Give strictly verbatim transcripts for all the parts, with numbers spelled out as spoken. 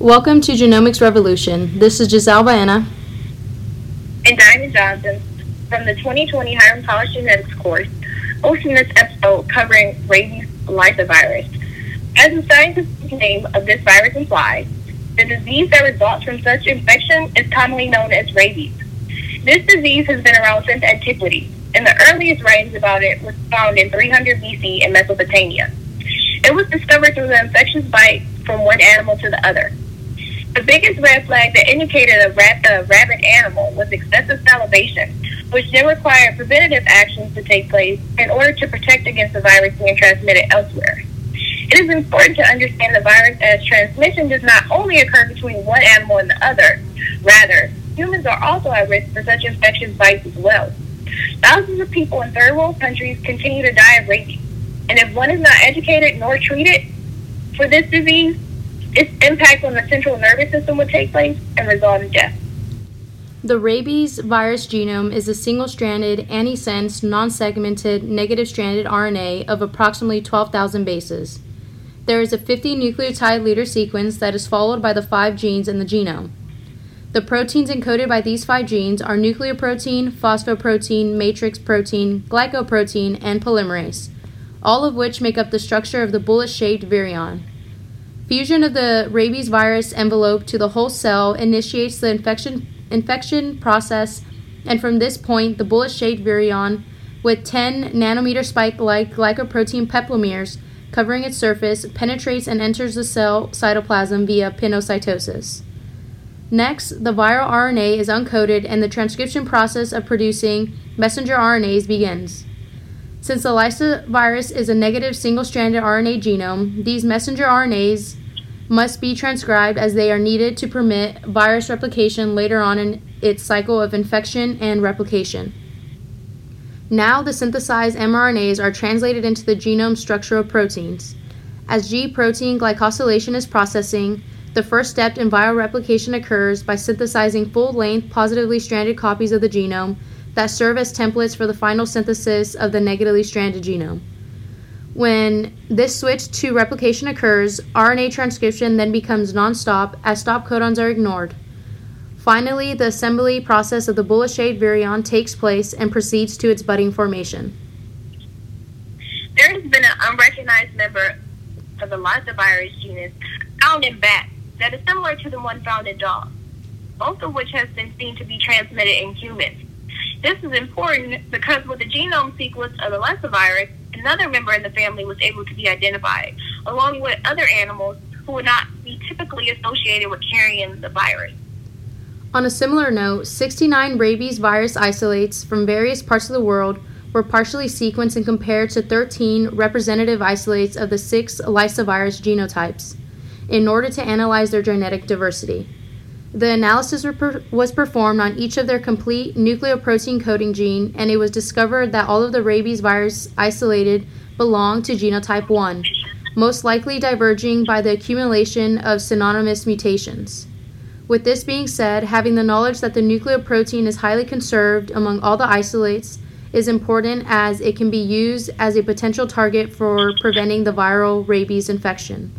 Welcome to Genomics Revolution. This is Giselle Baena and Diamond Johnson from the twenty twenty Hiram College Genetics course, hosting this episode covering rabies lysovirus. As the scientific name of this virus implies, the disease that results from such infection is commonly known as rabies. This disease has been around since antiquity, and the earliest writings about it was found in three hundred B C in Mesopotamia. It was discovered through the infectious bite from one animal to the other. The biggest red flag that indicated a, rab- a rabid animal was excessive salivation, which then required preventative actions to take place in order to protect against the virus being transmitted elsewhere. It is important to understand the virus as transmission does not only occur between one animal and the other. Rather, humans are also at risk for such infectious bites as well. Thousands of people in third world countries continue to die of rabies, and if one is not educated nor treated for this disease, its impact on the central nervous system would take place and result in death. The rabies virus genome is a single-stranded, antisense, non-segmented, negative-stranded R N A of approximately twelve thousand bases. There is a fifty nucleotide leader sequence that is followed by the five genes in the genome. The proteins encoded by these five genes are nucleoprotein, phosphoprotein, matrix protein, glycoprotein, and polymerase, all of which make up the structure of the bullet-shaped virion. Fusion of the rabies virus envelope to the whole cell initiates the infection, infection process, and from this point, the bullet-shaped virion with ten nanometer spike-like glycoprotein peplomeres covering its surface penetrates and enters the cell cytoplasm via pinocytosis. Next, the viral R N A is uncoded and the transcription process of producing messenger R N As begins. Since the Lysa virus is a negative single-stranded R N A genome, these messenger R N As must be transcribed as they are needed to permit virus replication later on in its cycle of infection and replication. Now the synthesized mRNAs are translated into the genome structure of proteins. As G protein glycosylation is processing, the first step in viral replication occurs by synthesizing full-length positively stranded copies of the genome that serve as templates for the final synthesis of the negatively stranded genome. When this switch to replication occurs, R N A transcription then becomes non-stop as stop codons are ignored. Finally, the assembly process of the bullet-shaped virion takes place and proceeds to its budding formation. There has been an unrecognized member of the lyssavirus genus found in bats that is similar to the one found in dogs, both of which has been seen to be transmitted in humans. This is important because with the genome sequence of the lyssavirus, another member in the family was able to be identified, along with other animals who would not be typically associated with carrying the virus. On a similar note, sixty-nine rabies virus isolates from various parts of the world were partially sequenced and compared to thirteen representative isolates of the six lyssavirus genotypes in order to analyze their genetic diversity. The analysis per- was performed on each of their complete nucleoprotein coding gene, and it was discovered that all of the rabies virus isolated belonged to genotype one, most likely diverging by the accumulation of synonymous mutations. With this being said, having the knowledge that the nucleoprotein is highly conserved among all the isolates is important as it can be used as a potential target for preventing the viral rabies infection.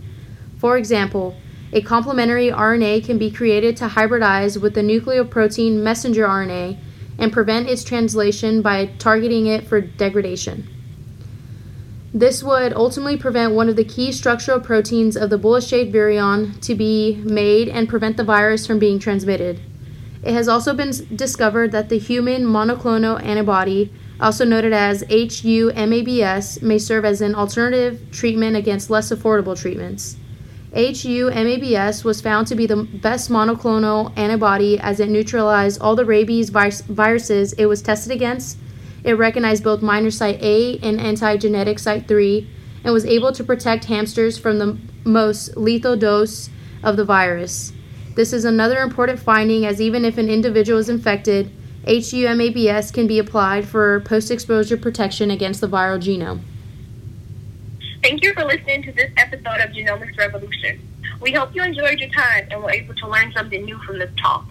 For example, a complementary R N A can be created to hybridize with the nucleoprotein messenger R N A and prevent its translation by targeting it for degradation. This would ultimately prevent one of the key structural proteins of the bullet-shaped virion to be made and prevent the virus from being transmitted. It has also been discovered that the human monoclonal antibody, also noted as H U M A B S, may serve as an alternative treatment against less affordable treatments. H U M A B S was found to be the best monoclonal antibody as it neutralized all the rabies virus- viruses it was tested against. It recognized both minor site A and antigenic site three and was able to protect hamsters from the most lethal dose of the virus. This is another important finding, as even if an individual is infected, H U M A B S can be applied for post-exposure protection against the viral genome. Thank you for listening to this episode of Genomics Revolution. We hope you enjoyed your time and were able to learn something new from this talk.